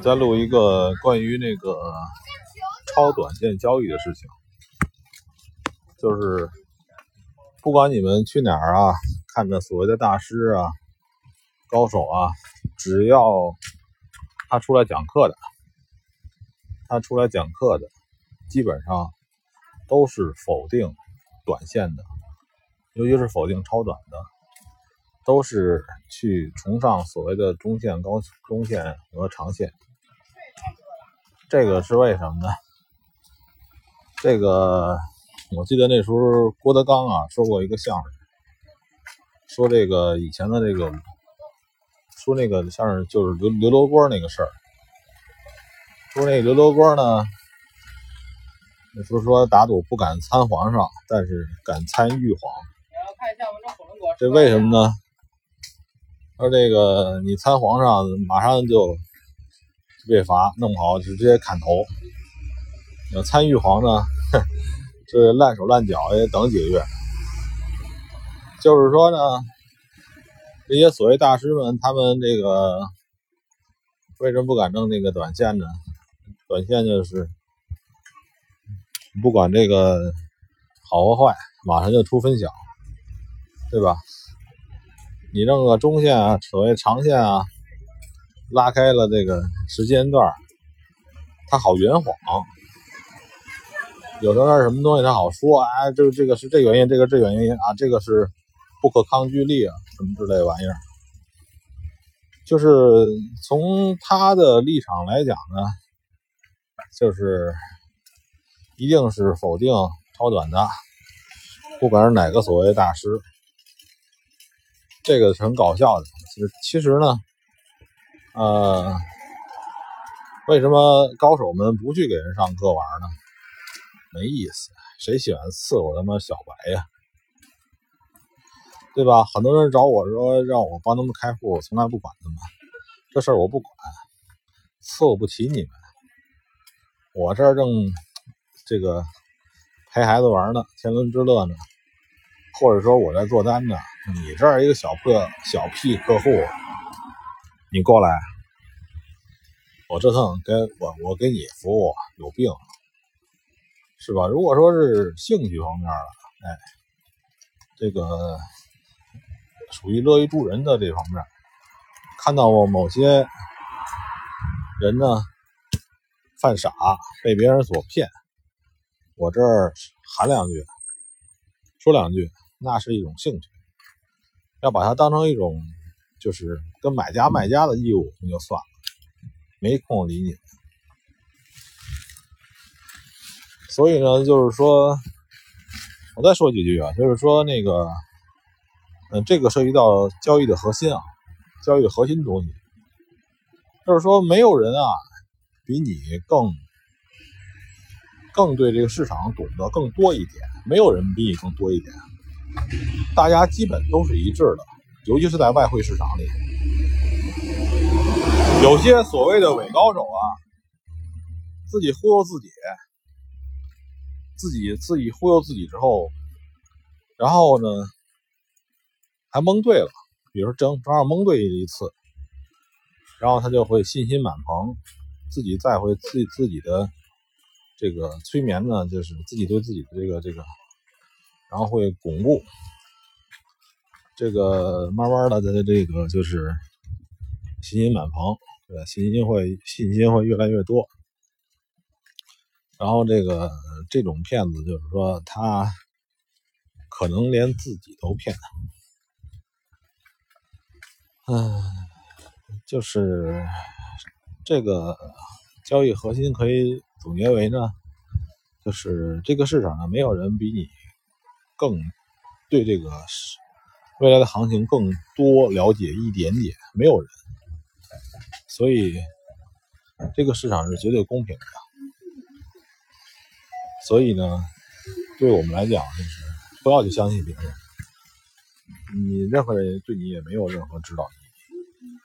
再录一个关于那个超短线交易的事情，就是不管你们去哪儿啊，看着所谓的大师啊、高手啊，只要他出来讲课的，基本上都是否定短线的，尤其是否定超短的，都是去崇尚所谓的中线、中线和长线。这个是为什么呢？这个我记得那时候郭德纲啊说过一个相声，说这个以前的这个说那个相声就是刘罗锅那个事儿，说那刘罗锅呢，那时候说打赌不敢参皇上，但是敢参玉皇。这为什么呢？说这个你参皇上马上就被罚，弄不好就直接砍头。要参玉皇呢，这烂手烂脚也等几个月。就是说呢，这些所谓大师们，他们这个为什么不敢弄那个短线呢？短线就是不管这个好和坏，马上就出分晓，对吧？你弄个中线啊，所谓长线啊，拉开了这个时间段，它好圆谎。有时候什么东西它好说啊，这个是这原因，这原因啊，这个是不可抗拒力啊，什么之类的玩意儿。就是从他的立场来讲呢，就是一定是否定超短的，不管是哪个所谓大师，这个是很搞笑的。其实呢，为什么高手们不去给人上课玩呢？没意思，谁喜欢伺候他妈小白呀？对吧？很多人找我说让我帮他们开户，我从来不管他们，这事儿我不管，伺候不起你们。我这儿正这个陪孩子玩呢，天伦之乐呢，或者说我在做单呢，你这儿一个小屁客户，你过来，我折腾跟我给你服务，有病是吧？如果说是兴趣方面了，哎，这个属于乐于助人的这方面，看到某些人呢犯傻被别人所骗，我这儿喊两句说两句，那是一种兴趣，要把它当成一种就是跟买家卖家的义务，你就算了，没空理你。所以呢，就是说我再说几句啊，就是说那个这个涉及到交易的核心啊，交易的核心东西，就是说没有人啊比你更对这个市场懂得更多一点，没有人比你更多一点，大家基本都是一致的，尤其是在外汇市场里，有些所谓的伪高手啊，自己忽悠自己忽悠自己之后，然后呢还蒙对了，比如说正好蒙对一次，然后他就会信心满棚，自己再回自己的这个催眠呢，就是自己对自己的这个，然后会巩固这个，慢慢的这个就是信心满棚，对，信心会越来越多。然后这种骗子就是说他可能连自己都骗，就是这个交易核心可以总结为呢，就是这个市场上没有人比你更对这个未来的行情更多了解一点点，没有人，所以这个市场是绝对公平的。所以呢，对我们来讲就是不要去相信别人，你任何人对你也没有任何指导。